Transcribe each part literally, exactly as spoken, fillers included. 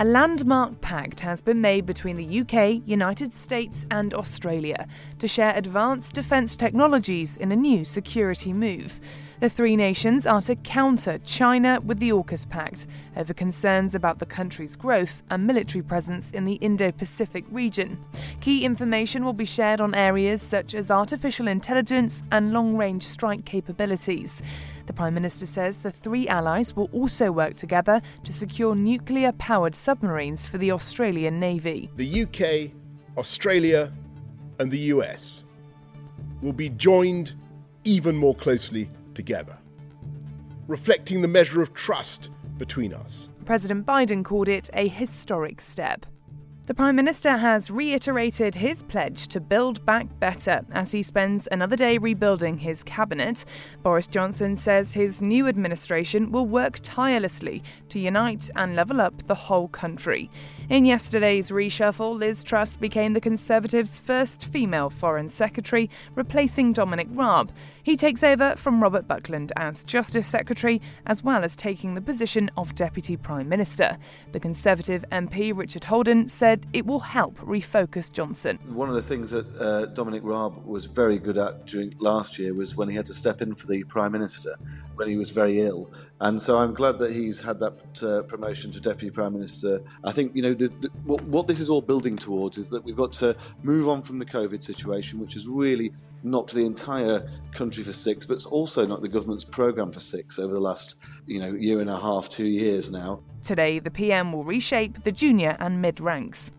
A landmark pact has been made between the U K, United States and Australia to share advanced defence technologies in a new security move. The three nations are to counter China with the AUKUS pact over concerns about the country's growth and military presence in the Indo-Pacific region. Key information will be shared on areas such as artificial intelligence and long-range strike capabilities. The Prime Minister says the three allies will also work together to secure nuclear-powered submarines for the Australian Navy. The U K, Australia and the U S will be joined even more closely together, reflecting the measure of trust between us. President Biden called it a historic step. The Prime Minister has reiterated his pledge to build back better as he spends another day rebuilding his cabinet. Boris Johnson says his new administration will work tirelessly to unite and level up the whole country. In yesterday's reshuffle, Liz Truss became the Conservatives' first female Foreign Secretary, replacing Dominic Raab. He takes over from Robert Buckland as Justice Secretary, as well as taking the position of Deputy Prime Minister. The Conservative M P Richard Holden said it will help refocus Johnson. One of the things that uh, Dominic Raab was very good at during last year was when he had to step in for the Prime Minister when he was very ill. And so I'm glad that he's had that uh, promotion to Deputy Prime Minister. I think, you know, the, the, what, what this is all building towards is that we've got to move on from the COVID situation, which has really knocked the entire country for six, but it's also knocked the government's programme for six over the last, you know, year and a half, two years now. Today, the P M will reshape the junior and mid ranks.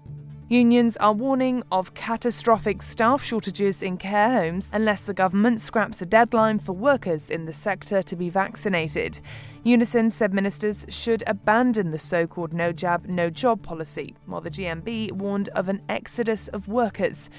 Unions are warning of catastrophic staff shortages in care homes unless the government scraps a deadline for workers in the sector to be vaccinated. Unison said ministers should abandon the so-called no jab, no job policy, while the G M B warned of an exodus of workers.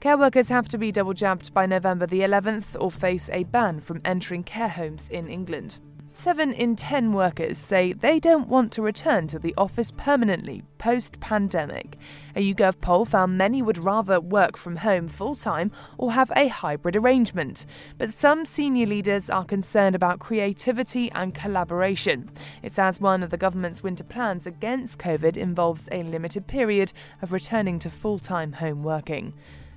Care workers have to be double jabbed by November the eleventh or face a ban from entering care homes in England. Seven in ten workers say they don't want to return to the office permanently post-pandemic. A YouGov poll found many would rather work from home full-time or have a hybrid arrangement. But some senior leaders are concerned about creativity and collaboration. It's as one of the government's winter plans against COVID involves a limited period of returning to full-time home working.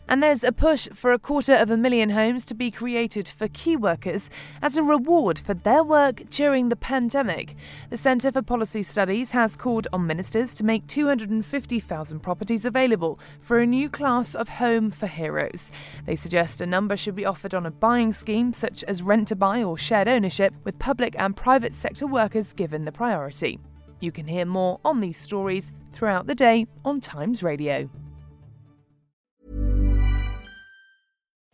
And there's a push for a quarter of a million homes to be created for key workers as a reward for their work during the pandemic. The Centre for Policy Studies has called on ministers to make two hundred fifty thousand properties available for a new class of home for heroes. They suggest a number should be offered on a buying scheme such as rent-to-buy or shared ownership, with public and private sector workers given the priority. You can hear more on these stories throughout the day on Times Radio.